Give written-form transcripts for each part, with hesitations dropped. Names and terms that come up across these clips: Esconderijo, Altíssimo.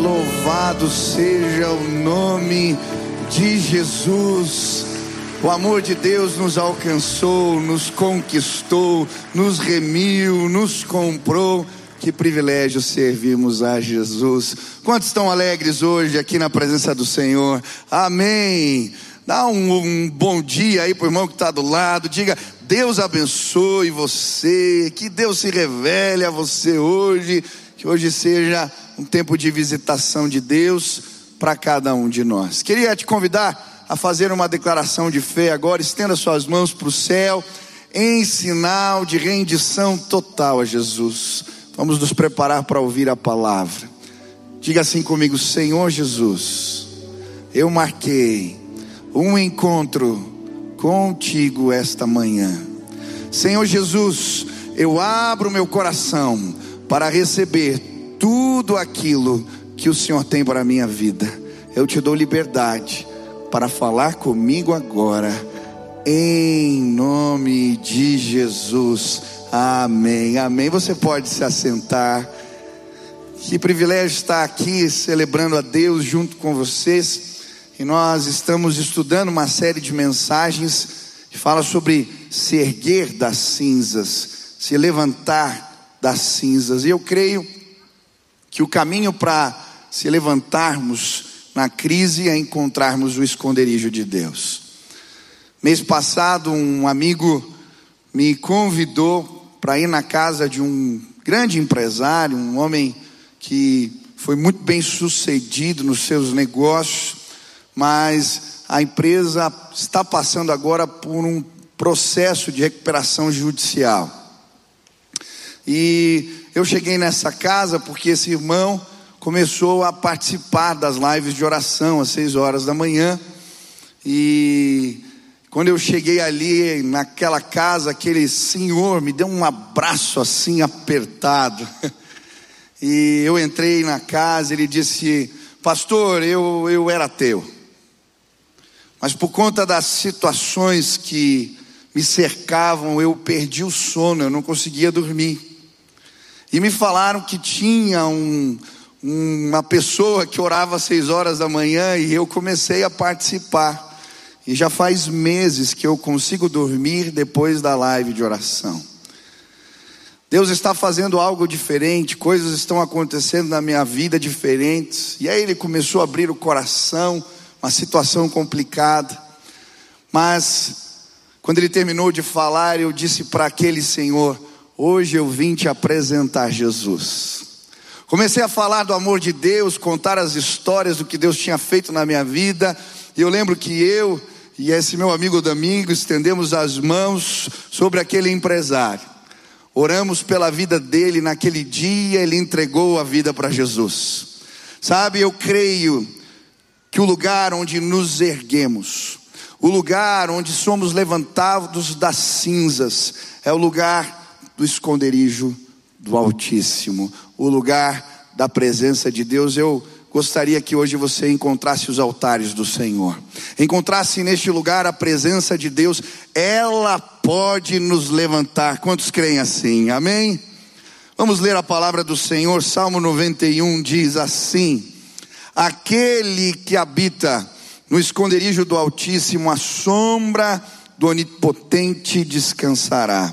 louvado seja o nome de Jesus. O amor de Deus nos alcançou, nos conquistou, nos remiu, nos comprou. Que privilégio servirmos a Jesus. Quantos estão alegres hoje aqui na presença do Senhor? Amém. Dá um bom dia aí pro irmão que está do lado. Diga: Deus abençoe você. Que Deus se revele a você hoje. Que hoje seja um tempo de visitação de Deus para cada um de nós. Queria te convidar a fazer uma declaração de fé agora. Estenda suas mãos para o céu em sinal de rendição total a Jesus. Vamos nos preparar para ouvir a palavra. Diga assim comigo: Senhor Jesus, eu marquei um encontro contigo esta manhã. Senhor Jesus, eu abro meu coração para receber tudo aquilo que o Senhor tem para a minha vida. Eu te dou liberdade para falar comigo agora, em nome de Jesus. Amém, amém. Você pode se assentar. Que privilégio estar aqui celebrando a Deus junto com vocês. E nós estamos estudando uma série de mensagens que fala sobre se erguer das cinzas, se levantar das cinzas. E eu creio que o caminho para se levantarmos na crise é encontrarmos o esconderijo de Deus. Mês passado, um amigo me convidou para ir na casa de um grande empresário, um homem que foi muito bem sucedido nos seus negócios, mas a empresa está passando agora por um processo de recuperação judicial. E eu cheguei nessa casa porque esse irmão começou a participar das lives de oração às 6h da manhã. E quando eu cheguei ali naquela casa, aquele senhor me deu um abraço assim apertado. E eu entrei na casa, ele disse: pastor, eu era ateu, mas por conta das situações que me cercavam, eu perdi o sono, eu não conseguia dormir. E me falaram que tinha uma pessoa que orava às 6h da manhã e eu comecei a participar. E já faz meses que eu consigo dormir depois da live de oração. Deus está fazendo algo diferente, coisas estão acontecendo na minha vida diferentes. E aí ele começou a abrir o coração, uma situação complicada. Mas quando ele terminou de falar, eu disse para aquele senhor: hoje eu vim te apresentar Jesus. Comecei a falar do amor de Deus, contar as histórias do que Deus tinha feito na minha vida. E eu lembro que eu e esse meu amigo Domingo estendemos as mãos sobre aquele empresário. Oramos pela vida dele. Naquele dia ele entregou a vida para Jesus. Sabe, eu creio que o lugar onde nos erguemos, o lugar onde somos levantados das cinzas, é o lugar do esconderijo do Altíssimo, o lugar da presença de Deus. Eu gostaria que hoje você encontrasse os altares do Senhor, encontrasse neste lugar a presença de Deus. Ela pode nos levantar. Quantos creem assim? Amém? Vamos ler a palavra do Senhor. Salmo 91 diz assim: aquele que habita no esconderijo do Altíssimo, à sombra do Onipotente descansará.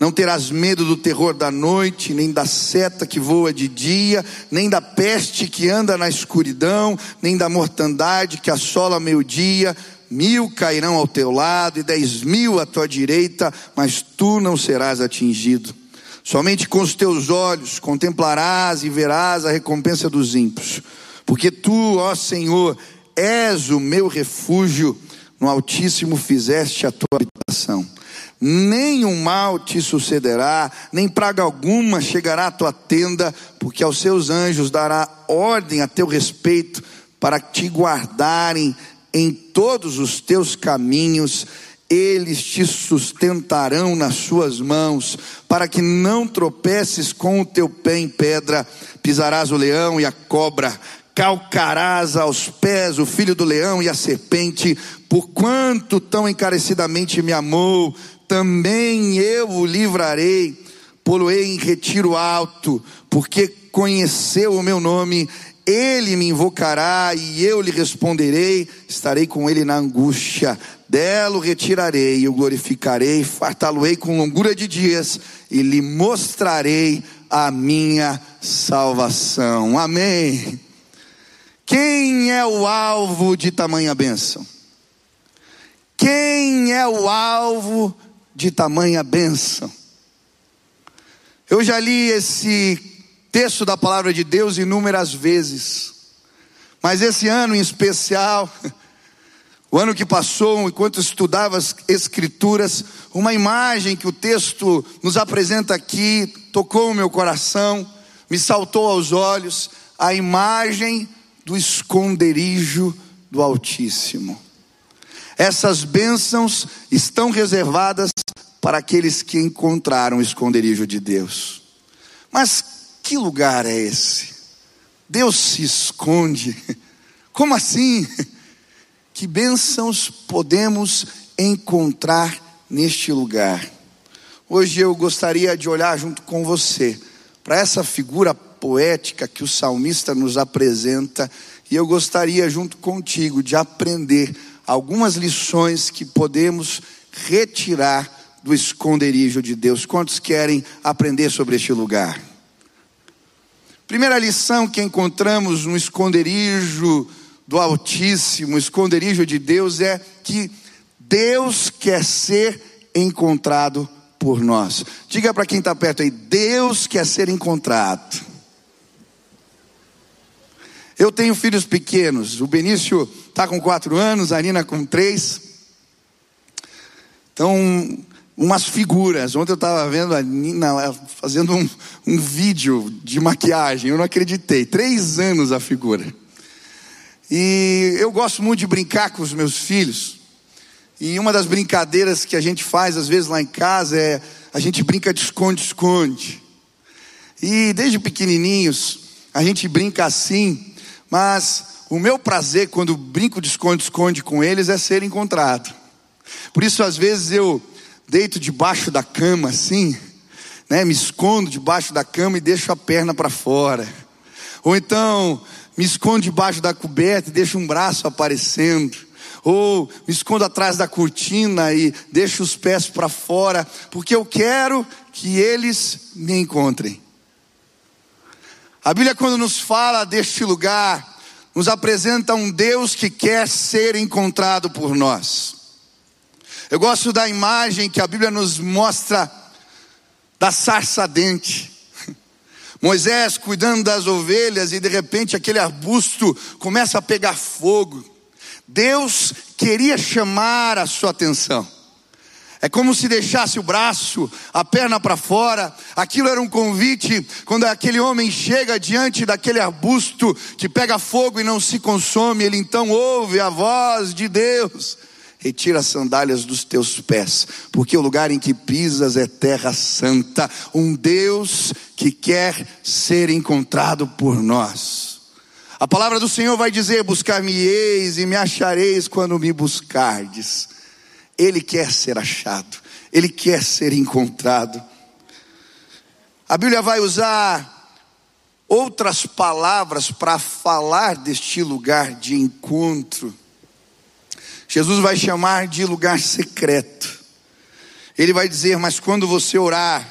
Não terás medo do terror da noite, nem da seta que voa de dia, nem da peste que anda na escuridão, nem da mortandade que assola meio-dia. 1000 cairão ao teu lado e 10.000 à tua direita, mas tu não serás atingido. Somente com os teus olhos contemplarás e verás a recompensa dos ímpios. Porque tu, ó Senhor, és o meu refúgio. No Altíssimo fizeste a tua habitação. Nenhum mal te sucederá, nem praga alguma chegará à tua tenda, porque aos seus anjos dará ordem a teu respeito, para te guardarem em todos os teus caminhos, eles te sustentarão nas suas mãos, para que não tropeces com o teu pé em pedra. Pisarás o leão e a cobra, calcarás aos pés o filho do leão e a serpente. Porquanto tão encarecidamente me amou, também eu o livrarei, pô-lo-ei em retiro alto, porque conheceu o meu nome. Ele me invocará e eu lhe responderei, estarei com ele na angústia, dela o retirarei, o glorificarei, fartá-lo-ei com longura de dias e lhe mostrarei a minha salvação. Amém. Quem é o alvo de tamanha bênção? Quem é o alvo de tamanha bênção? Eu já li esse texto da palavra de Deus inúmeras vezes, mas esse ano em especial, o ano que passou, enquanto estudava as escrituras, uma imagem que o texto nos apresenta aqui tocou o meu coração, me saltou aos olhos, a imagem do esconderijo do Altíssimo. Essas bênçãos estão reservadas para aqueles que encontraram o esconderijo de Deus. Mas que lugar é esse? Deus se esconde? Como assim? Que bênçãos podemos encontrar neste lugar? Hoje eu gostaria de olhar junto com você para essa figura poética que o salmista nos apresenta, e eu gostaria junto contigo de aprender algumas lições que podemos retirar do esconderijo de Deus. Quantos querem aprender sobre este lugar? Primeira lição que encontramos no esconderijo do Altíssimo, esconderijo de Deus, é que Deus quer ser encontrado por nós. Diga para quem está perto aí, Deus quer ser encontrado. Eu tenho filhos pequenos, o Benício está com 4 anos, a Nina com 3. Então, umas figuras. Ontem eu estava vendo a Nina fazendo um vídeo de maquiagem. Eu não acreditei. 3 anos a figura. E eu gosto muito de brincar com os meus filhos. E uma das brincadeiras que a gente faz às vezes lá em casa é a gente brinca de esconde-esconde. E desde pequenininhos a gente brinca assim. Mas o meu prazer quando brinco de esconde-esconde com eles é ser encontrado. Por isso às vezes eu deito debaixo da cama assim, né? Me escondo debaixo da cama e deixo a perna para fora. Ou então me escondo debaixo da coberta e deixo um braço aparecendo. Ou me escondo atrás da cortina e deixo os pés para fora, porque eu quero que eles me encontrem. A Bíblia, quando nos fala deste lugar, nos apresenta um Deus que quer ser encontrado por nós. Eu gosto da imagem que a Bíblia nos mostra da sarça ardente. Moisés cuidando das ovelhas e de repente aquele arbusto começa a pegar fogo. Deus queria chamar a sua atenção. É como se deixasse o braço, a perna para fora. Aquilo era um convite. Quando aquele homem chega diante daquele arbusto que pega fogo e não se consome, ele então ouve a voz de Deus: retira as sandálias dos teus pés, porque o lugar em que pisas é terra santa. Um Deus que quer ser encontrado por nós. A palavra do Senhor vai dizer: buscar-me-eis e me achareis quando me buscardes. Ele quer ser achado, ele quer ser encontrado. A Bíblia vai usar outras palavras para falar deste lugar de encontro. Jesus vai chamar de lugar secreto. Ele vai dizer: mas quando você orar,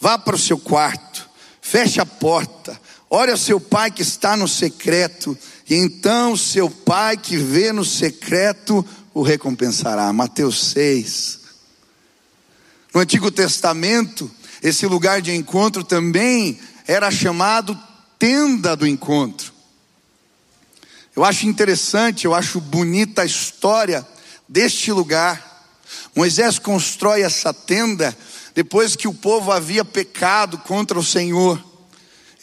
vá para o seu quarto, feche a porta, ore ao seu pai que está no secreto, e então seu pai que vê no secreto o recompensará. Mateus 6. No Antigo Testamento, esse lugar de encontro também era chamado tenda do encontro. Eu acho interessante, eu acho bonita a história deste lugar. Moisés constrói essa tenda depois que o povo havia pecado contra o Senhor.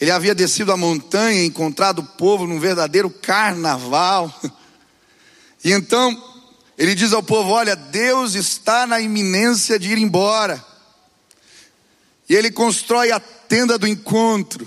Ele havia descido a montanha e encontrado o povo num verdadeiro carnaval. E então ele diz ao povo: olha, Deus está na iminência de ir embora. E ele constrói a tenda do encontro.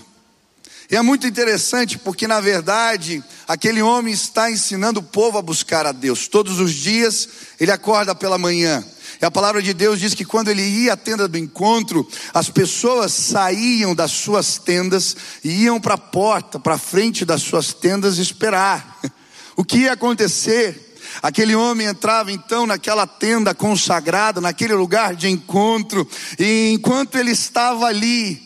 E é muito interessante porque, na verdade, aquele homem está ensinando o povo a buscar a Deus. Todos os dias ele acorda pela manhã. E a palavra de Deus diz que quando ele ia à tenda do encontro, as pessoas saíam das suas tendas e iam para a porta, para a frente das suas tendas esperar. O que ia acontecer? Aquele homem entrava então naquela tenda consagrada, naquele lugar de encontro. E enquanto ele estava ali,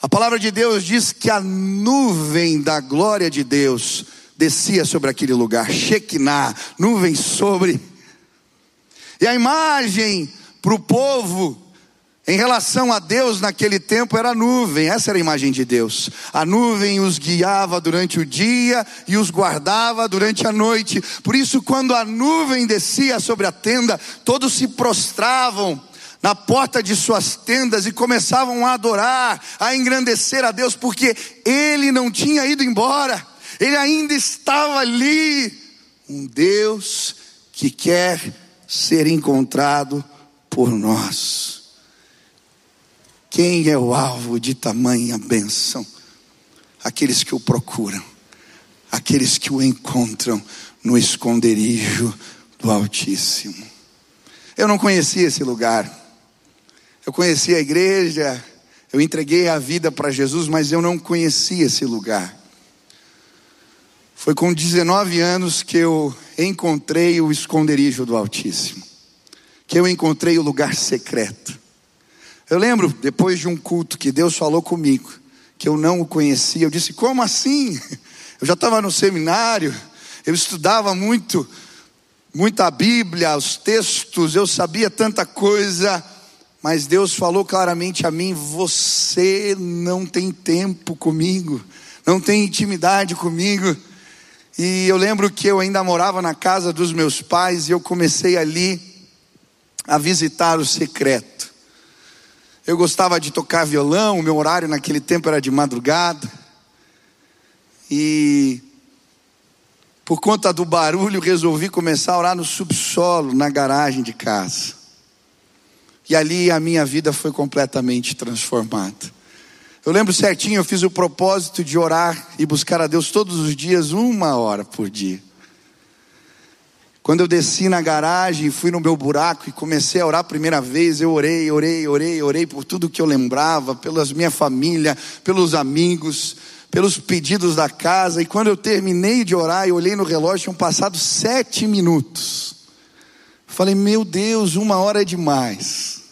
a palavra de Deus diz que a nuvem da glória de Deus descia sobre aquele lugar. Shekinah, nuvem sobre. E a imagem para o povo em relação a Deus naquele tempo era a nuvem. Essa era a imagem de Deus. A nuvem os guiava durante o dia e os guardava durante a noite. Por isso, quando a nuvem descia sobre a tenda, todos se prostravam na porta de suas tendas e começavam a adorar, a engrandecer a Deus, porque ele não tinha ido embora. Ele ainda estava ali. Um Deus que quer ser encontrado por nós. Quem é o alvo de tamanha bênção? Aqueles que o procuram, aqueles que o encontram no esconderijo do Altíssimo. Eu não conhecia esse lugar. Eu conhecia a igreja, eu entreguei a vida para Jesus, mas eu não conhecia esse lugar. Foi com 19 anos que eu encontrei o esconderijo do Altíssimo, que eu encontrei o lugar secreto. Eu lembro, depois de um culto, que Deus falou comigo, que eu não o conhecia. Eu disse: como assim? Eu já estava no seminário, eu estudava muito a Bíblia, os textos, eu sabia tanta coisa. Mas Deus falou claramente a mim: você não tem tempo comigo, não tem intimidade comigo. E eu lembro que eu ainda morava na casa dos meus pais, e eu comecei ali a visitar o secreto. Eu gostava de tocar violão, o meu horário naquele tempo era de madrugada. E por conta do barulho, resolvi começar a orar no subsolo, na garagem de casa. E ali a minha vida foi completamente transformada. Eu lembro certinho, eu fiz o propósito de orar e buscar a Deus todos os dias, 1 hora por dia. Quando eu desci na garagem, fui no meu buraco e comecei a orar a primeira vez, eu orei por tudo que eu lembrava, pela minha família, pelos amigos, pelos pedidos da casa. E quando eu terminei de orar e olhei no relógio, tinham passado 7 minutos. Falei: meu Deus, 1 hora é demais.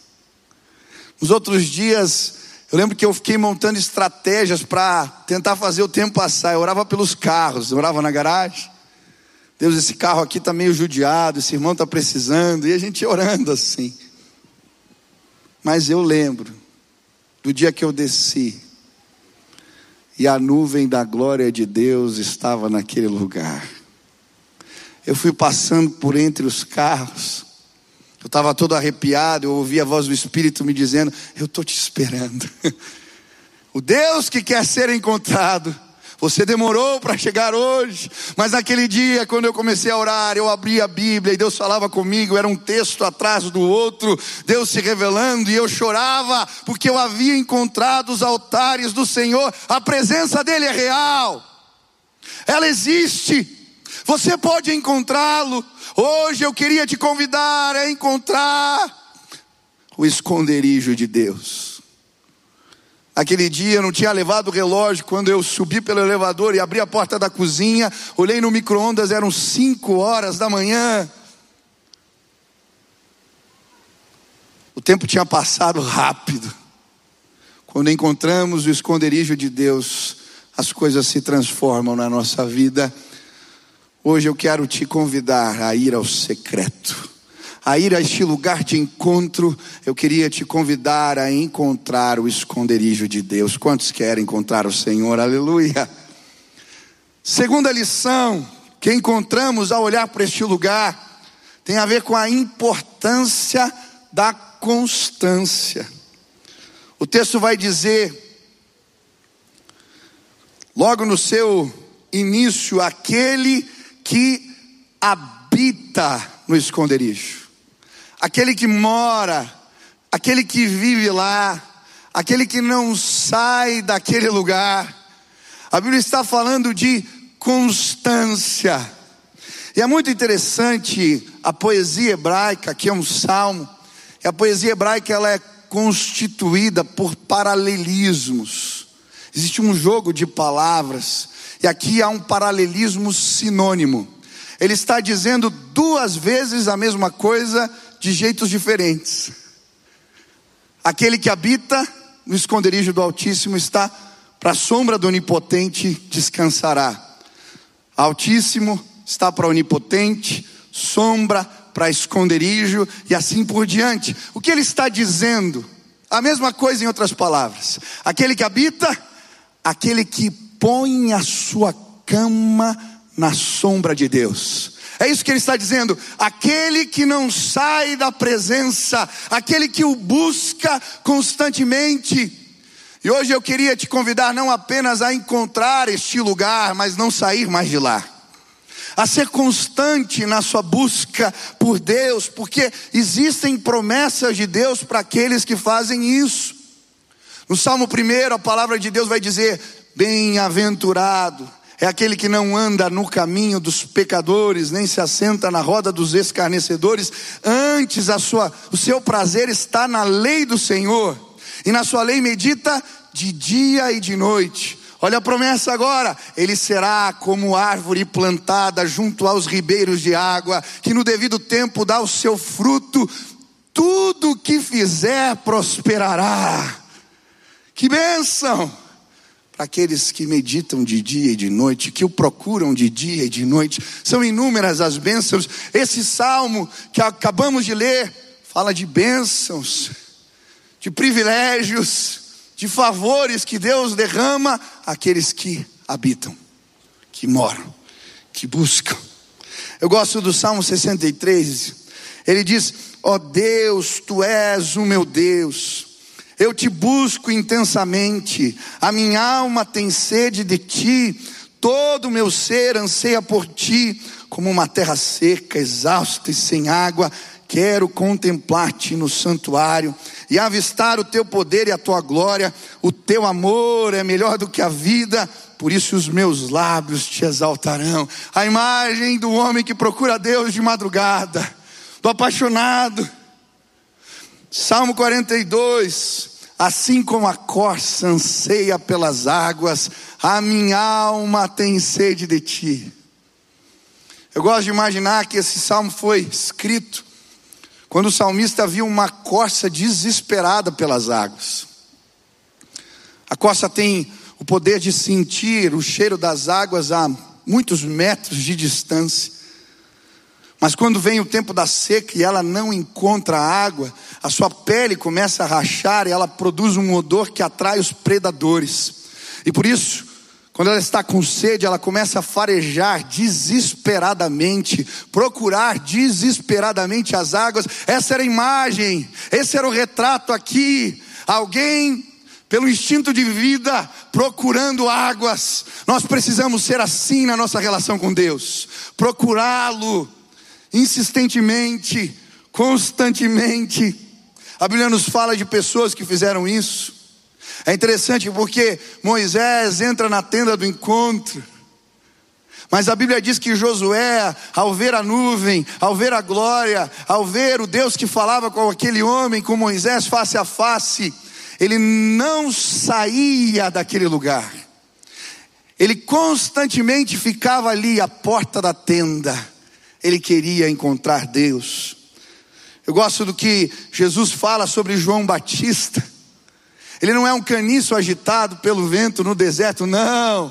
Nos outros dias, eu lembro que eu fiquei montando estratégias para tentar fazer o tempo passar. Eu orava pelos carros, eu orava na garagem. Deus, esse carro aqui está meio judiado, esse irmão está precisando. E a gente orando assim. Mas eu lembro do dia que eu desci, e a nuvem da glória de Deus estava naquele lugar. Eu fui passando por entre os carros, eu estava todo arrepiado, eu ouvi a voz do Espírito me dizendo: eu estou te esperando. O Deus que quer ser encontrado. Você demorou para chegar hoje. Mas naquele dia, quando eu comecei a orar, eu abri a Bíblia e Deus falava comigo. Era um texto atrás do outro, Deus se revelando, e eu chorava, porque eu havia encontrado os altares do Senhor. A presença dele é real, ela existe. Você pode encontrá-lo. Hoje eu queria te convidar a encontrar o esconderijo de Deus. Aquele dia eu não tinha levado o relógio. Quando eu subi pelo elevador e abri a porta da cozinha, olhei no micro-ondas, eram 5 horas da manhã. O tempo tinha passado rápido. Quando encontramos o esconderijo de Deus, as coisas se transformam na nossa vida. Hoje eu quero te convidar a ir ao secreto, a ir a este lugar de encontro. Eu queria te convidar a encontrar o esconderijo de Deus. Quantos querem encontrar o Senhor? Aleluia! Segunda lição que encontramos ao olhar para este lugar tem a ver com a importância da constância. O texto vai dizer, logo no seu início: aquele que habita habita no esconderijo, aquele que mora, aquele que vive lá, aquele que não sai daquele lugar. A Bíblia está falando de constância. E é muito interessante a poesia hebraica, que é um salmo. E a poesia hebraica, ela é constituída por paralelismos. Existe um jogo de palavras. E aqui há um paralelismo sinônimo. Ele está dizendo duas vezes a mesma coisa, de jeitos diferentes. Aquele que habita no esconderijo do Altíssimo está para a sombra do Onipotente descansará. Altíssimo está para Onipotente, sombra para esconderijo e assim por diante. O que ele está dizendo? A mesma coisa em outras palavras. Aquele que habita, aquele que põe a sua cama na sombra de Deus. É isso que ele está dizendo. Aquele que não sai da presença, aquele que o busca constantemente. E hoje eu queria te convidar não apenas a encontrar este lugar, mas não sair mais de lá. A ser constante na sua busca por Deus, porque existem promessas de Deus para aqueles que fazem isso. No Salmo 1, a palavra de Deus vai dizer: bem-aventurado é aquele que não anda no caminho dos pecadores, nem se assenta na roda dos escarnecedores. Antes o seu prazer está na lei do Senhor, e na sua lei medita de dia e de noite. Olha a promessa agora: ele será como árvore plantada junto aos ribeiros de água, que no devido tempo dá o seu fruto, tudo que fizer prosperará. Que bênção! Aqueles que meditam de dia e de noite, que o procuram de dia e de noite. São inúmeras as bênçãos. Esse salmo que acabamos de ler fala de bênçãos, de privilégios, de favores que Deus derrama àqueles que habitam, que moram, que buscam. Eu gosto do Salmo 63. Ele diz: ó Deus, tu és o meu Deus, eu te busco intensamente, a minha alma tem sede de ti, todo o meu ser anseia por ti, como uma terra seca, exausta e sem água. Quero contemplar-te no santuário e avistar o teu poder e a tua glória. O teu amor é melhor do que a vida, por isso os meus lábios te exaltarão. A imagem do homem que procura Deus de madrugada, do apaixonado. Salmo 42. Assim como a corça anseia pelas águas, a minha alma tem sede de ti. Eu gosto de imaginar que esse salmo foi escrito quando o salmista viu uma corça desesperada pelas águas. A corça tem o poder de sentir o cheiro das águas a muitos metros de distância. Mas quando vem o tempo da seca e ela não encontra água, a sua pele começa a rachar e ela produz um odor que atrai os predadores. E por isso, quando ela está com sede, ela começa a farejar desesperadamente, procurar desesperadamente as águas. Essa era a imagem, esse era o retrato aqui. Alguém, pelo instinto de vida, procurando águas. Nós precisamos ser assim na nossa relação com Deus. Procurá-lo insistentemente, constantemente. A Bíblia nos fala de pessoas que fizeram isso. É interessante porque Moisés entra na tenda do encontro, mas a Bíblia diz que Josué, ao ver a nuvem, ao ver a glória, ao ver o Deus que falava com aquele homem, com Moisés face a face, ele não saía daquele lugar. Ele constantemente ficava ali à porta da tenda. Ele queria encontrar Deus. Eu gosto do que Jesus fala sobre João Batista. Ele não é um caniço agitado pelo vento no deserto, não.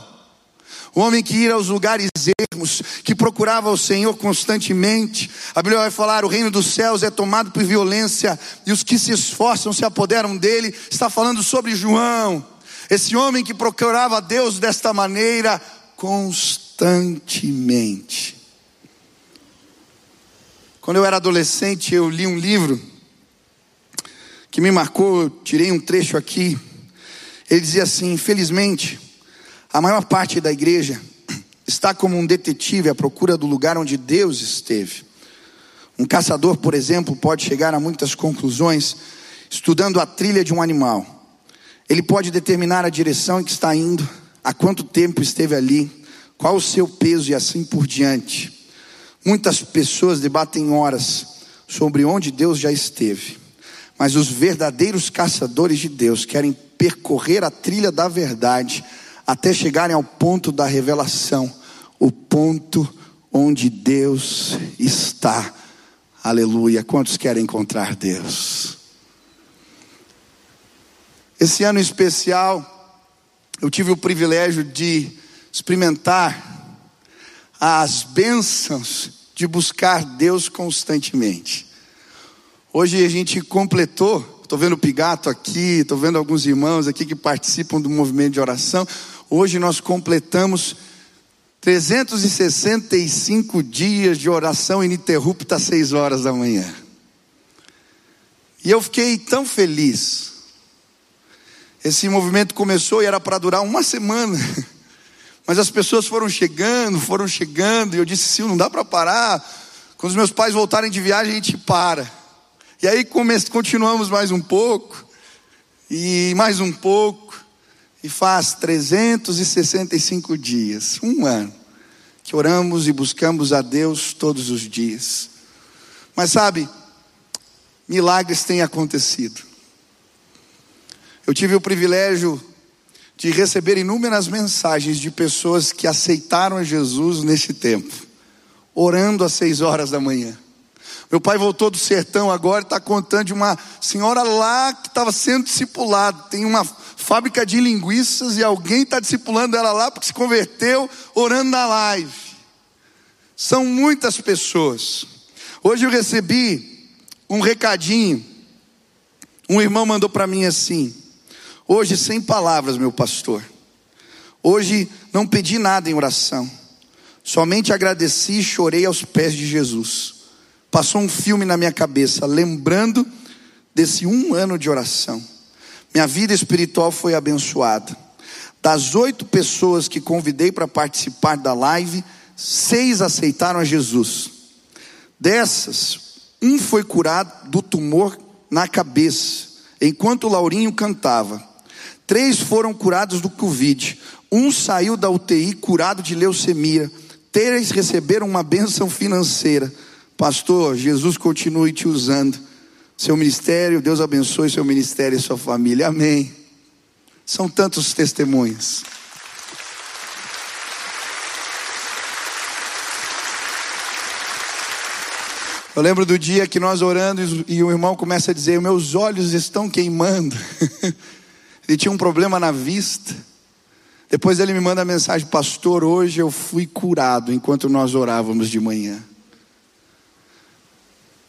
O homem que ia aos lugares ermos, que procurava o Senhor constantemente. A Bíblia vai falar: o reino dos céus é tomado por violência, e os que se esforçam se apoderam dele. Está falando sobre João, esse homem que procurava Deus desta maneira constantemente. Quando eu era adolescente, eu li um livro que me marcou. Eu tirei um trecho aqui. Ele dizia assim: infelizmente, a maior parte da igreja está como um detetive à procura do lugar onde Deus esteve. Um caçador, por exemplo, pode chegar a muitas conclusões estudando a trilha de um animal. Ele pode determinar a direção em que está indo, há quanto tempo esteve ali, qual o seu peso e assim por diante. Muitas pessoas debatem horas sobre onde Deus já esteve, mas os verdadeiros caçadores de Deus querem percorrer a trilha da verdade até chegarem ao ponto da revelação, o ponto onde Deus está. Aleluia! Quantos querem encontrar Deus? Esse ano especial, eu tive o privilégio de experimentar as bênçãos de buscar Deus constantemente. Hoje a gente completou, estou vendo o Pigato aqui, estou vendo alguns irmãos aqui que participam do movimento de oração. Hoje nós completamos 365 dias de oração ininterrupta às 6 horas da manhã. E eu fiquei tão feliz. Esse movimento começou e era para durar uma semana, mas as pessoas foram chegando, e eu disse, Sil, não dá para parar. Quando os meus pais voltarem de viagem, a gente para. E aí continuamos mais um pouco, e mais um pouco, e faz 365 dias, um ano, que oramos e buscamos a Deus todos os dias. Mas sabe, milagres têm acontecido. Eu tive o privilégio de receber inúmeras mensagens de pessoas que aceitaram Jesus neste tempo, orando às 6 horas da manhã. Meu pai voltou do sertão agora e está contando de uma senhora lá que estava sendo discipulada. Tem uma fábrica de linguiças e alguém está discipulando ela lá porque se converteu orando na live. São muitas pessoas. Hoje eu recebi um recadinho. Um irmão mandou para mim assim: hoje sem palavras, meu pastor. Hoje não pedi nada em oração. Somente agradeci e chorei aos pés de Jesus. Passou um filme na minha cabeça, lembrando desse um ano de oração. Minha vida espiritual foi abençoada. Das 8 pessoas que convidei para participar da live, 6 aceitaram a Jesus. Dessas, um foi curado do tumor na cabeça, enquanto o Laurinho cantava. 3 foram curados do Covid. 1 saiu da UTI curado de leucemia. 3 receberam uma bênção financeira. Pastor, Jesus continue te usando. Seu ministério, Deus abençoe seu ministério e sua família. Amém. São tantos testemunhos. Eu lembro do dia que nós orando e o irmão começa a dizer: meus olhos estão queimando. Ele tinha um problema na vista. Depois ele me manda a mensagem: pastor, hoje eu fui curado enquanto nós orávamos de manhã.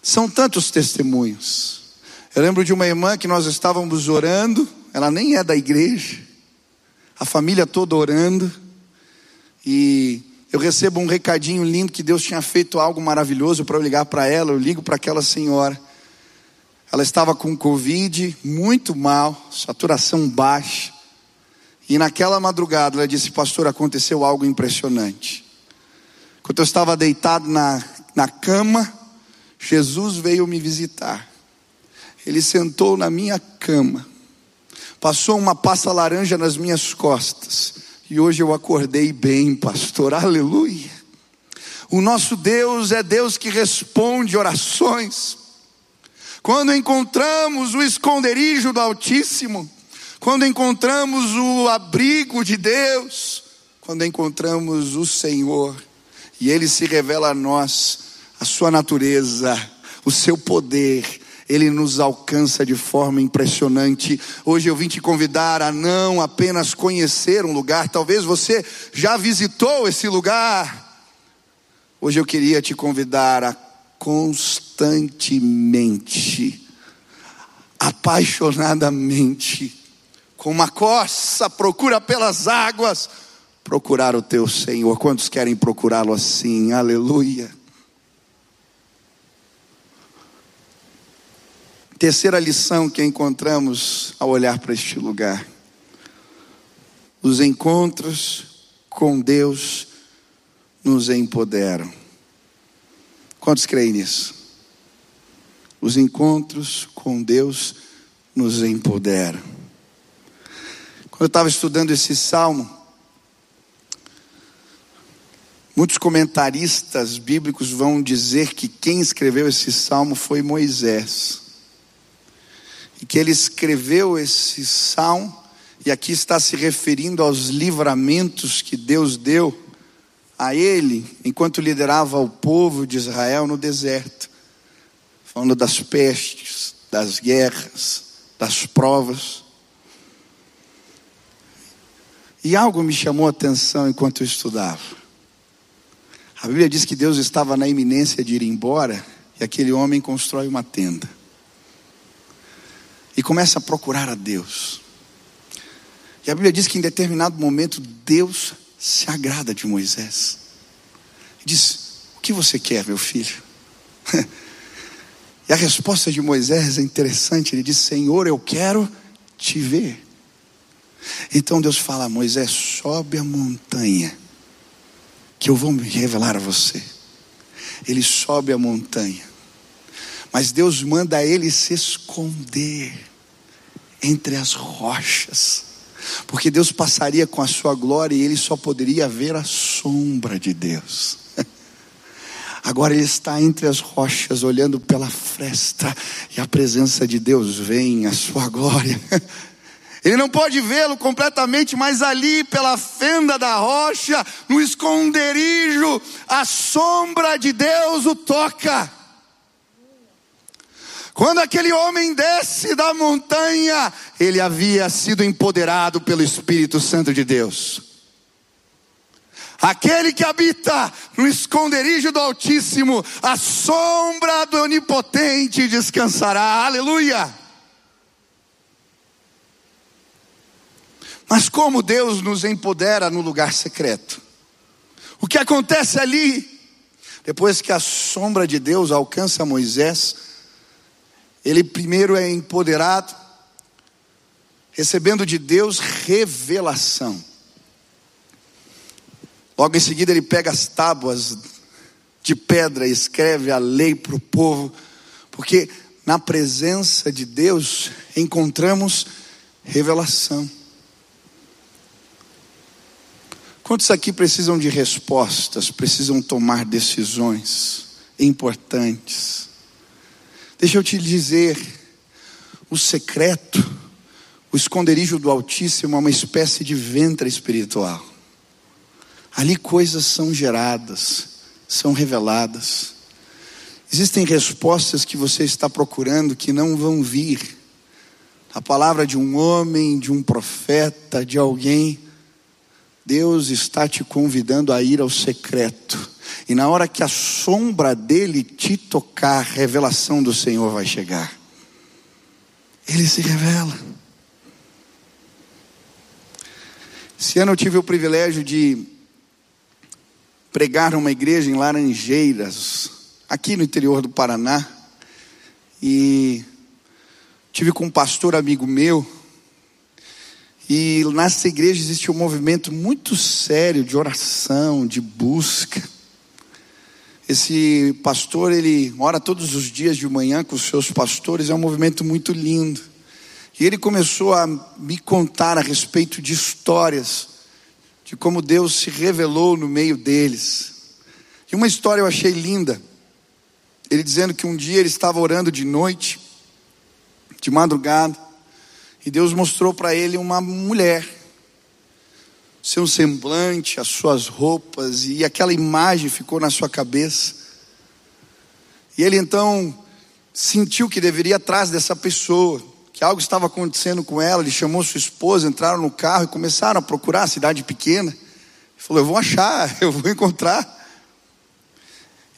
São tantos testemunhos. Eu lembro de uma irmã que nós estávamos orando, ela nem é da igreja, a família toda orando, e eu recebo um recadinho lindo que Deus tinha feito algo maravilhoso para eu ligar para ela. Eu ligo para aquela senhora. Ela estava com Covid, muito mal, saturação baixa. E naquela madrugada ela disse: pastor, aconteceu algo impressionante. Quando eu estava deitado na cama, Jesus veio me visitar. Ele sentou na minha cama, passou uma pasta laranja nas minhas costas, e hoje eu acordei bem, pastor. Aleluia! O nosso Deus é Deus que responde orações. Quando encontramos o esconderijo do Altíssimo, quando encontramos o abrigo de Deus, quando encontramos o Senhor, e Ele se revela a nós, a sua natureza, o seu poder, Ele nos alcança de forma impressionante. Hoje eu vim te convidar a não apenas conhecer um lugar, talvez você já visitou esse lugar. Hoje eu queria te convidar a constantemente, apaixonadamente, como a corça procura pelas águas, procurar o teu Senhor. Quantos querem procurá-lo assim? Aleluia! Terceira lição que encontramos ao olhar para este lugar: os encontros com Deus nos empoderam. Quantos creem nisso? Os encontros com Deus nos empoderam. Quando eu estava estudando esse salmo, muitos comentaristas bíblicos vão dizer que quem escreveu esse salmo foi Moisés. E que ele escreveu esse salmo, e aqui está se referindo aos livramentos que Deus deu a ele, enquanto liderava o povo de Israel no deserto. Falando das pestes, das guerras, das provas. E algo me chamou a atenção enquanto eu estudava. A Bíblia diz que Deus estava na iminência de ir embora, e aquele homem constrói uma tenda. E começa a procurar a Deus. E a Bíblia diz que em determinado momento, Deus se agrada de Moisés. Diz, o que você quer, meu filho? E a resposta de Moisés é interessante. Ele diz, Senhor, eu quero te ver. Então Deus fala, Moisés, sobe a montanha, que eu vou me revelar a você. Ele sobe a montanha. Mas Deus manda ele se esconder entre as rochas. Porque Deus passaria com a sua glória e ele só poderia ver a sombra de Deus. Agora ele está entre as rochas, olhando pela fresta. E a presença de Deus vem, a sua glória. Ele não pode vê-lo completamente, mas ali pela fenda da rocha, no esconderijo, a sombra de Deus o toca. Quando aquele homem desce da montanha, ele havia sido empoderado pelo Espírito Santo de Deus. Aquele que habita no esconderijo do Altíssimo, a sombra do Onipotente descansará. Aleluia! Mas como Deus nos empodera no lugar secreto? O que acontece ali? Depois que a sombra de Deus alcança Moisés, ele primeiro é empoderado, recebendo de Deus revelação. Logo em seguida ele pega as tábuas de pedra e escreve a lei para o povo, porque na presença de Deus encontramos revelação. Quantos aqui precisam de respostas, precisam tomar decisões importantes? Deixa eu te dizer, o secreto, o esconderijo do Altíssimo é uma espécie de ventre espiritual. Ali coisas são geradas, são reveladas. Existem respostas que você está procurando que não vão vir. A palavra de um homem, de um profeta, de alguém... Deus está te convidando a ir ao secreto. E na hora que a sombra dele te tocar, a revelação do Senhor vai chegar. Ele se revela. Esse ano eu tive o privilégio de pregar numa igreja em Laranjeiras, aqui no interior do Paraná. E tive com um pastor amigo meu. E nessa igreja existe um movimento muito sério de oração, de busca. Esse pastor, ele ora todos os dias de manhã com os seus pastores. É um movimento muito lindo. E ele começou a me contar a respeito de histórias, de como Deus se revelou no meio deles. E uma história eu achei linda. Ele dizendo que um dia ele estava orando de noite, de madrugada. E Deus mostrou para ele uma mulher, seu semblante, as suas roupas, e aquela imagem ficou na sua cabeça. E ele então sentiu que deveria ir atrás dessa pessoa, que algo estava acontecendo com ela. Ele chamou sua esposa, entraram no carro e começaram a procurar a cidade pequena. Ele falou, eu vou achar, eu vou encontrar.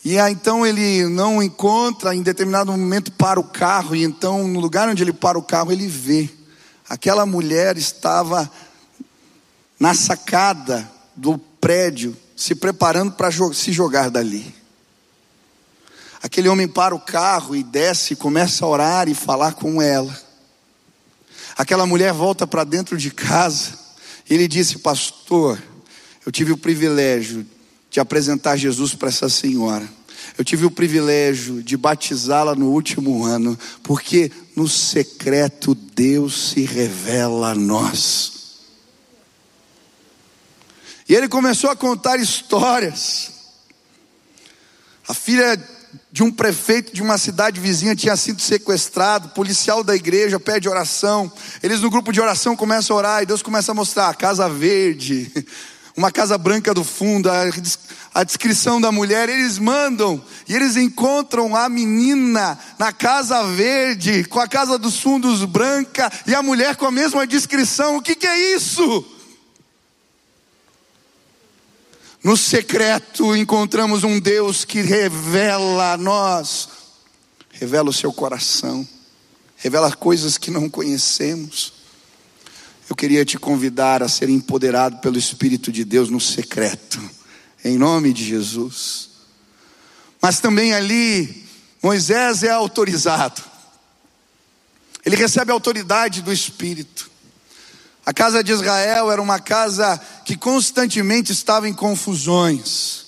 E aí, então ele não encontra, em determinado momento para o carro, e então no lugar onde ele para o carro ele vê. Aquela mulher estava na sacada do prédio, se preparando para se jogar dali. Aquele homem para o carro e desce, começa a orar e falar com ela. Aquela mulher volta para dentro de casa. Ele disse, pastor, eu tive o privilégio de apresentar Jesus para essa senhora. Eu tive o privilégio de batizá-la no último ano, porque no secreto Deus se revela a nós. E ele começou a contar histórias. A filha de um prefeito de uma cidade vizinha tinha sido sequestrado. Policial da igreja pede oração. Eles no grupo de oração começam a orar, e Deus começa a mostrar a casa verde, uma casa branca do fundo, a descrição da mulher. Eles mandam e eles encontram a menina na casa verde, com a casa dos fundos branca, e a mulher com a mesma descrição. O que é isso? No secreto encontramos um Deus que revela a nós, revela o seu coração, revela coisas que não conhecemos. Eu queria te convidar a ser empoderado pelo Espírito de Deus no secreto, em nome de Jesus. Mas também ali, Moisés é autorizado, ele recebe a autoridade do Espírito. A casa de Israel era uma casa que constantemente estava em confusões.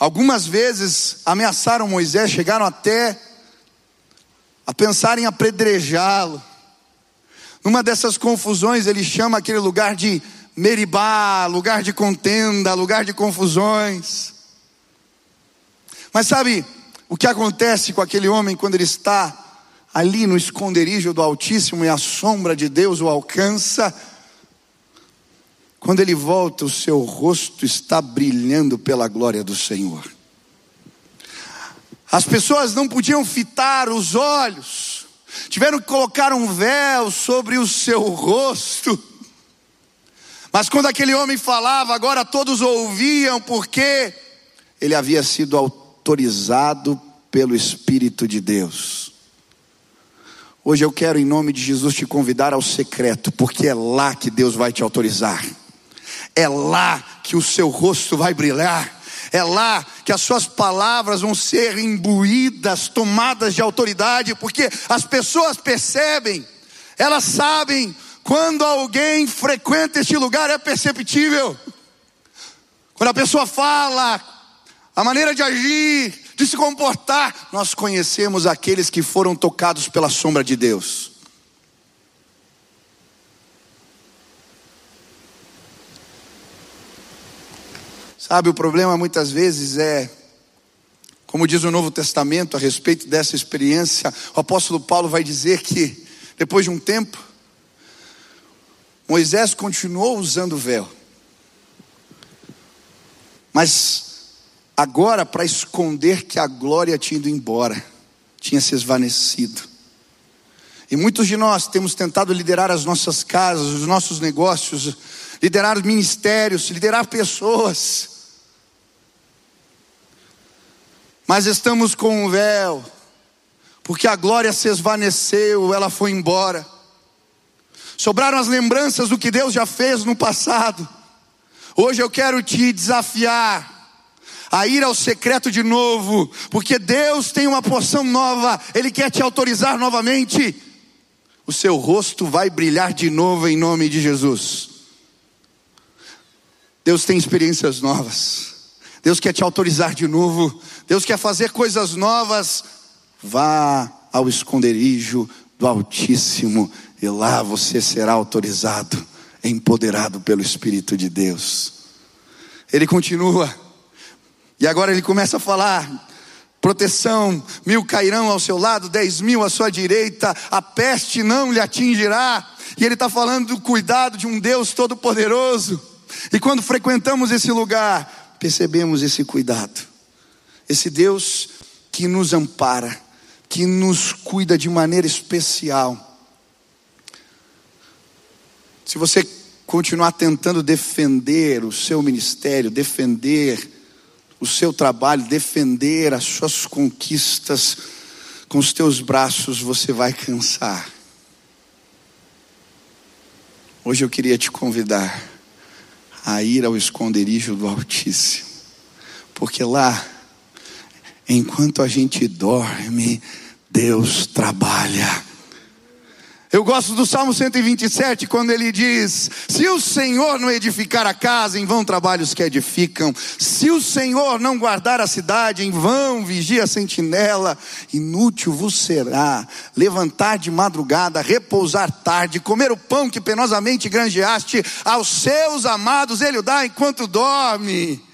Algumas vezes ameaçaram Moisés, chegaram até a pensar em apedrejá-lo. Numa dessas confusões ele chama aquele lugar de Meribá, lugar de contenda, lugar de confusões. Mas sabe o que acontece com aquele homem quando ele está ali no esconderijo do Altíssimo e a sombra de Deus o alcança? Quando ele volta, o seu rosto está brilhando pela glória do Senhor. As pessoas não podiam fitar os olhos, tiveram que colocar um véu sobre o seu rosto. Mas quando aquele homem falava, agora todos ouviam, porque ele havia sido autorizado pelo Espírito de Deus. Hoje eu quero, em nome de Jesus, te convidar ao secreto, porque é lá que Deus vai te autorizar. É lá que o seu rosto vai brilhar. É lá que as suas palavras vão ser imbuídas, tomadas de autoridade, porque as pessoas percebem, elas sabem, quando alguém frequenta este lugar é perceptível. Quando a pessoa fala, a maneira de agir, de se comportar, nós conhecemos aqueles que foram tocados pela sombra de Deus. Sabe, o problema muitas vezes é, como diz o Novo Testamento a respeito dessa experiência, o apóstolo Paulo vai dizer que, depois de um tempo, Moisés continuou usando o véu, mas agora para esconder que a glória tinha ido embora, tinha se esvanecido. E muitos de nós temos tentado liderar as nossas casas, os nossos negócios, liderar os ministérios, liderar pessoas, mas estamos com um véu, porque a glória se esvaneceu, ela foi embora. Sobraram as lembranças do que Deus já fez no passado. Hoje eu quero te desafiar a ir ao secreto de novo, porque Deus tem uma porção nova, Ele quer te autorizar novamente. O seu rosto vai brilhar de novo em nome de Jesus. Deus tem experiências novas, Deus quer te autorizar de novo, Deus quer fazer coisas novas. Vá ao esconderijo do Altíssimo, e lá você será autorizado, empoderado pelo Espírito de Deus. Ele continua, e agora ele começa a falar: proteção, 1000 cairão ao seu lado, 10.000 à sua direita, a peste não lhe atingirá. E ele está falando do cuidado de um Deus Todo-Poderoso. E quando frequentamos esse lugar, percebemos esse cuidado, esse Deus que nos ampara, que nos cuida de maneira especial. Se você continuar tentando defender o seu ministério, defender o seu trabalho, defender as suas conquistas com os teus braços, você vai cansar. Hoje eu queria te convidar a ir ao esconderijo do Altíssimo, porque lá, enquanto a gente dorme, Deus trabalha. Eu gosto do Salmo 127, quando ele diz: se o Senhor não edificar a casa, em vão trabalham os que edificam. Se o Senhor não guardar a cidade, em vão vigia a sentinela. Inútil vos será levantar de madrugada, repousar tarde, comer o pão que penosamente granjeaste. Aos seus amados ele o dá enquanto dorme.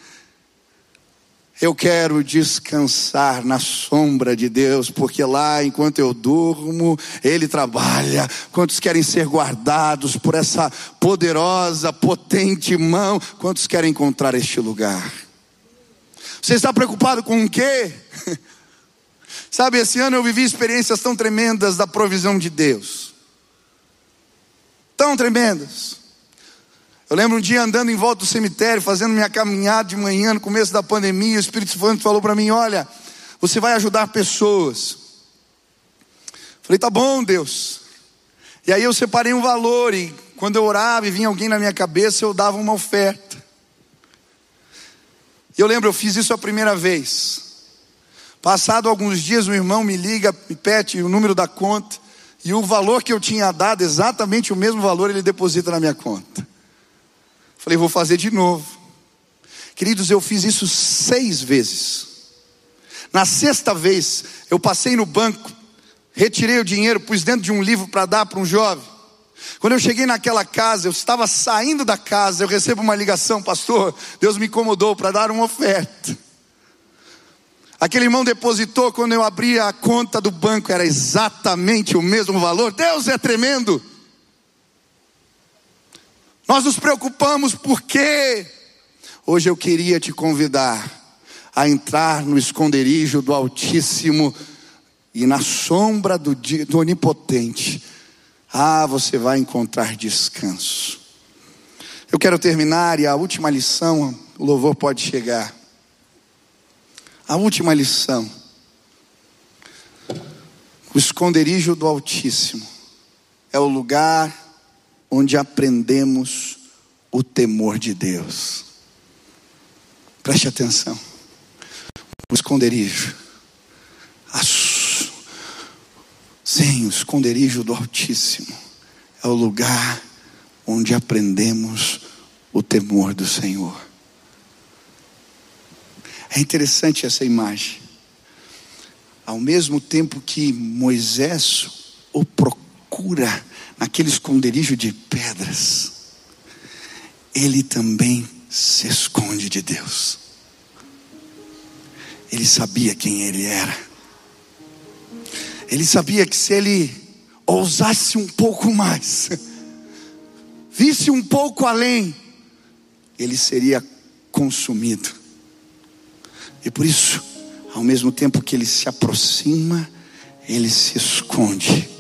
Eu quero descansar na sombra de Deus, porque lá, enquanto eu durmo, Ele trabalha. Quantos querem ser guardados por essa poderosa, potente mão? Quantos querem encontrar este lugar? Você está preocupado com o quê? Sabe, esse ano eu vivi experiências tão tremendas da provisão de Deus. Tão tremendas. Eu lembro um dia andando em volta do cemitério, fazendo minha caminhada de manhã, no começo da pandemia. O Espírito Santo falou para mim: olha, você vai ajudar pessoas. Falei: tá bom, Deus. E aí eu separei um valor, e quando eu orava e vinha alguém na minha cabeça, eu dava uma oferta. E eu lembro, eu fiz isso a primeira vez. Passado alguns dias, um irmão me liga, me pede o número da conta, e o valor que eu tinha dado, exatamente o mesmo valor, ele deposita na minha conta. Falei: vou fazer de novo. Queridos, eu fiz isso 6 vezes. Na 6ª vez, eu passei no banco, retirei o dinheiro, pus dentro de um livro para dar para um jovem. Quando eu cheguei naquela casa, eu estava saindo da casa, eu recebo uma ligação: pastor, Deus me incomodou para dar uma oferta. Aquele irmão depositou, quando eu abri a conta do banco, era exatamente o mesmo valor. Deus é tremendo. Nós nos preocupamos porque hoje eu queria te convidar a entrar no esconderijo do Altíssimo e na sombra do Onipotente. Ah, você vai encontrar descanso. Eu quero terminar, e a última lição, o louvor pode chegar. A última lição: o esconderijo do Altíssimo é o lugar onde aprendemos o temor de Deus. Preste atenção. O esconderijo. Sim, o esconderijo do Altíssimo é o lugar onde aprendemos o temor do Senhor. É interessante essa imagem. Ao mesmo tempo que Moisés o procura naquele esconderijo de pedras, ele também se esconde de Deus. Ele sabia quem ele era. Ele sabia que se ele ousasse um pouco mais, visse um pouco além, ele seria consumido. E por isso, ao mesmo tempo que ele se aproxima, ele se esconde.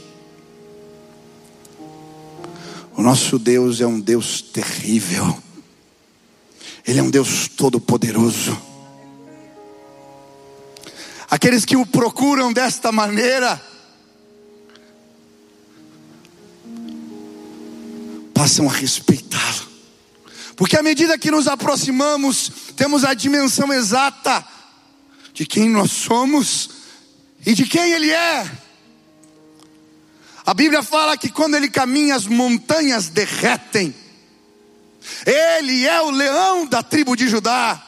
O nosso Deus é um Deus terrível. Ele é um Deus todo-poderoso. Aqueles que o procuram desta maneira passam a respeitá-lo. Porque à medida que nos aproximamos, temos a dimensão exata de quem nós somos e de quem Ele é. A Bíblia fala que quando ele caminha, as montanhas derretem. Ele é o leão da tribo de Judá.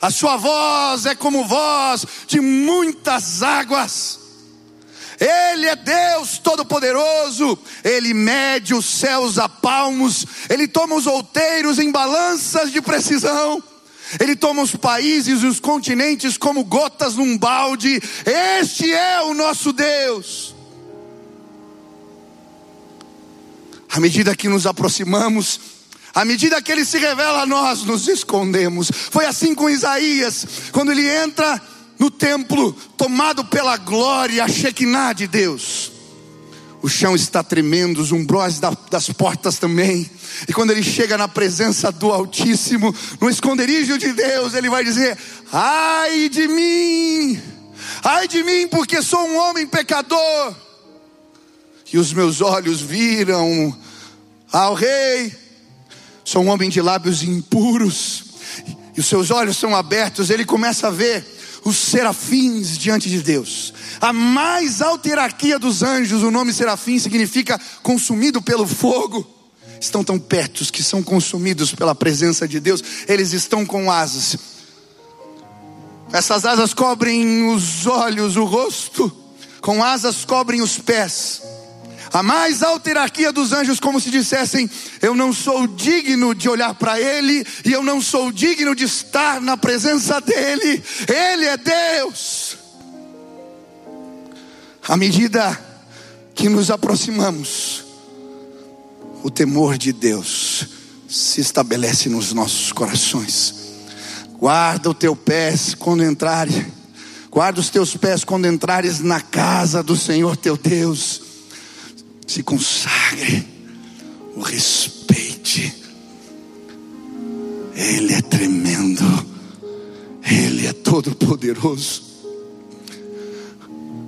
A sua voz é como voz de muitas águas. Ele é Deus Todo-Poderoso. Ele mede os céus a palmos. Ele toma os outeiros em balanças de precisão. Ele toma os países e os continentes como gotas num balde. Este é o nosso Deus. À medida que nos aproximamos, à medida que Ele se revela a nós, nos escondemos. Foi assim com Isaías, quando ele entra no templo, tomado pela glória, a Shekinah de Deus. O chão está tremendo, os umbróis das portas também. E quando ele chega na presença do Altíssimo, no esconderijo de Deus, ele vai dizer: ai de mim, porque sou um homem pecador. E os meus olhos viram ao Rei. Sou um homem de lábios impuros, e os seus olhos são abertos. Ele começa a ver os serafins diante de Deus. A mais alta hierarquia dos anjos, o nome serafim significa consumido pelo fogo. Estão tão perto os que são consumidos pela presença de Deus. Eles estão com asas. Essas asas cobrem os olhos, o rosto. Com asas cobrem os pés. A mais alta hierarquia dos anjos, como se dissessem: eu não sou digno de olhar para ele, e eu não sou digno de estar na presença dele. Ele é Deus. À medida que nos aproximamos, o temor de Deus se estabelece nos nossos corações. Guarda o teu pé quando entrares. Guarda os teus pés quando entrares na casa do Senhor teu Deus. Se consagre, o respeite. Ele é tremendo, Ele é todo poderoso.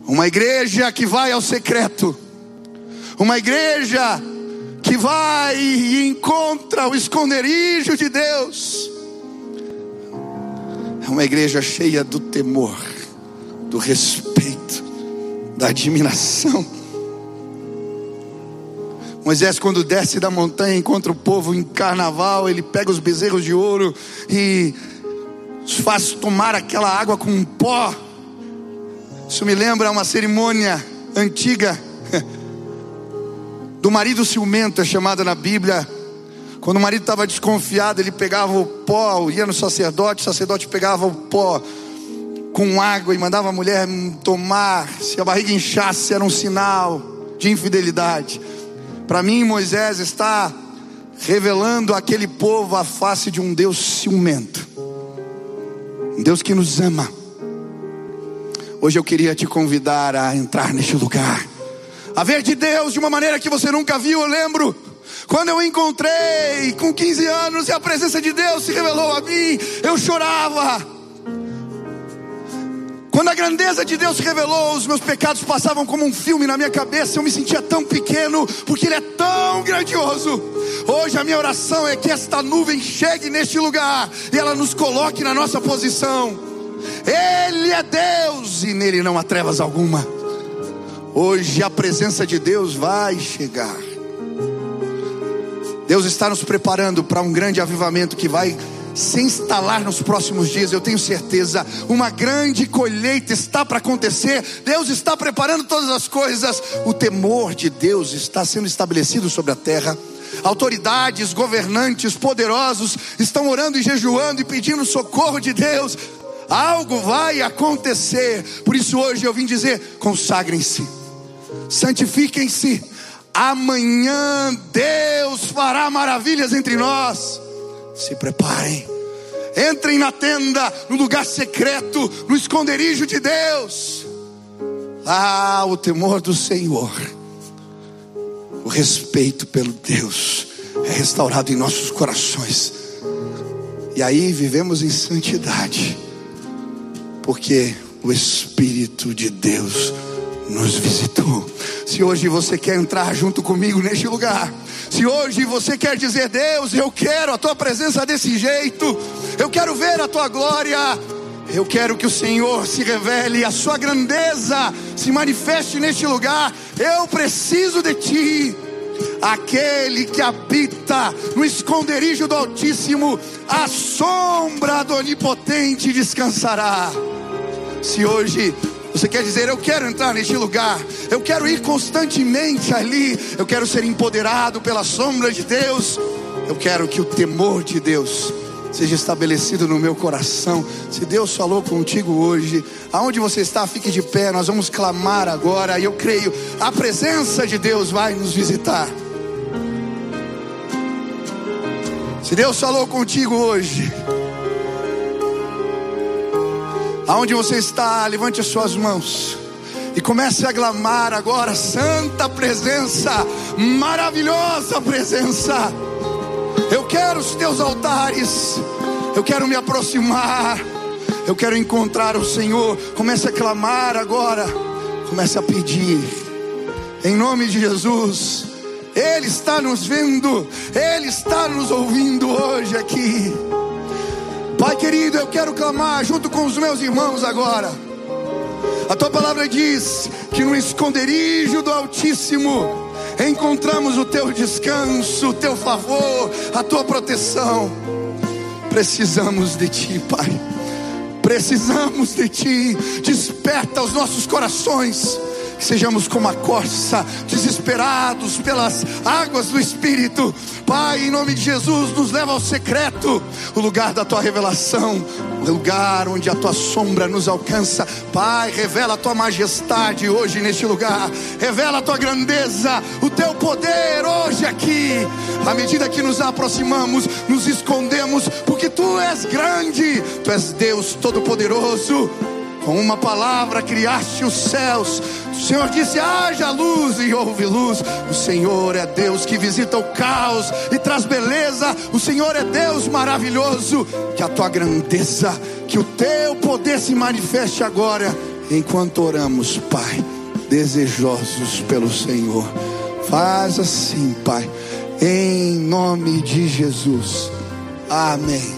Uma igreja que vai ao secreto, uma igreja que vai e encontra o esconderijo de Deus, é uma igreja cheia do temor, do respeito, da admiração. Moisés, quando desce da montanha, encontra o povo em carnaval. Ele pega os bezerros de ouro e os faz tomar aquela água com um pó. Isso me lembra uma cerimônia antiga do marido ciumento, é chamada na Bíblia. Quando o marido estava desconfiado, ele pegava o pó, ia no sacerdote. O sacerdote pegava o pó com água e mandava a mulher tomar. Se a barriga inchasse, era um sinal de infidelidade. Para mim, Moisés está revelando àquele povo a face de um Deus ciumento, um Deus que nos ama. Hoje eu queria te convidar a entrar neste lugar, a ver de Deus de uma maneira que você nunca viu. Eu lembro quando eu encontrei com 15 anos e a presença de Deus se revelou a mim, eu chorava. Quando a grandeza de Deus se revelou, os meus pecados passavam como um filme na minha cabeça. Eu me sentia tão pequeno, porque Ele é tão grandioso. Hoje a minha oração é que esta nuvem chegue neste lugar e ela nos coloque na nossa posição. Ele é Deus e nele não há trevas alguma. Hoje a presença de Deus vai chegar. Deus está nos preparando para um grande avivamento que vai se instalar nos próximos dias. Eu tenho certeza, uma grande colheita está para acontecer. Deus está preparando todas as coisas. O temor de Deus está sendo estabelecido sobre a terra. Autoridades, governantes, poderosos estão orando e jejuando e pedindo socorro de Deus. Algo vai acontecer. Por isso hoje eu vim dizer: consagrem-se, santifiquem-se. Amanhã Deus fará maravilhas entre nós. Se preparem, entrem na tenda, no lugar secreto, no esconderijo de Deus. Lá o temor do Senhor, o respeito pelo Deus é restaurado em nossos corações. E aí vivemos em santidade, porque o Espírito de Deus nos visitou. Se hoje você quer entrar junto comigo neste lugar, se hoje você quer dizer: Deus, eu quero a tua presença desse jeito, eu quero ver a tua glória, eu quero que o Senhor se revele, a sua grandeza se manifeste neste lugar, eu preciso de ti. Aquele que habita no esconderijo do Altíssimo, à sombra do Onipotente descansará. Se hoje você quer dizer: eu quero entrar neste lugar, eu quero ir constantemente ali, eu quero ser empoderado pela sombra de Deus, eu quero que o temor de Deus seja estabelecido no meu coração. Se Deus falou contigo hoje, aonde você está, fique de pé. Nós vamos clamar agora, e eu creio, a presença de Deus vai nos visitar. Se Deus falou contigo hoje, aonde você está, levante as suas mãos e comece a clamar agora: santa presença, maravilhosa presença, eu quero os teus altares, eu quero me aproximar, eu quero encontrar o Senhor. Comece a clamar agora, comece a pedir, em nome de Jesus. Ele está nos vendo, Ele está nos ouvindo hoje aqui. Pai querido, eu quero clamar junto com os meus irmãos agora. A tua palavra diz que no esconderijo do Altíssimo encontramos o teu descanso, o teu favor, a tua proteção. Precisamos de ti, Pai. Precisamos de ti. Desperta os nossos corações. Que sejamos como a corça, desesperados pelas águas do Espírito. Pai, em nome de Jesus, nos leva ao secreto, o lugar da tua revelação, o lugar onde a tua sombra nos alcança. Pai, revela a tua majestade hoje neste lugar. Revela a tua grandeza, o teu poder hoje aqui. À medida que nos aproximamos, nos escondemos, porque tu és grande, tu és Deus Todo-Poderoso. Com uma palavra criaste os céus. O Senhor disse: haja luz, e houve luz. O Senhor é Deus que visita o caos e traz beleza. O Senhor é Deus maravilhoso. Que a tua grandeza, que o teu poder se manifeste agora, enquanto oramos, Pai, desejosos pelo Senhor. Faz assim, Pai, em nome de Jesus. Amém.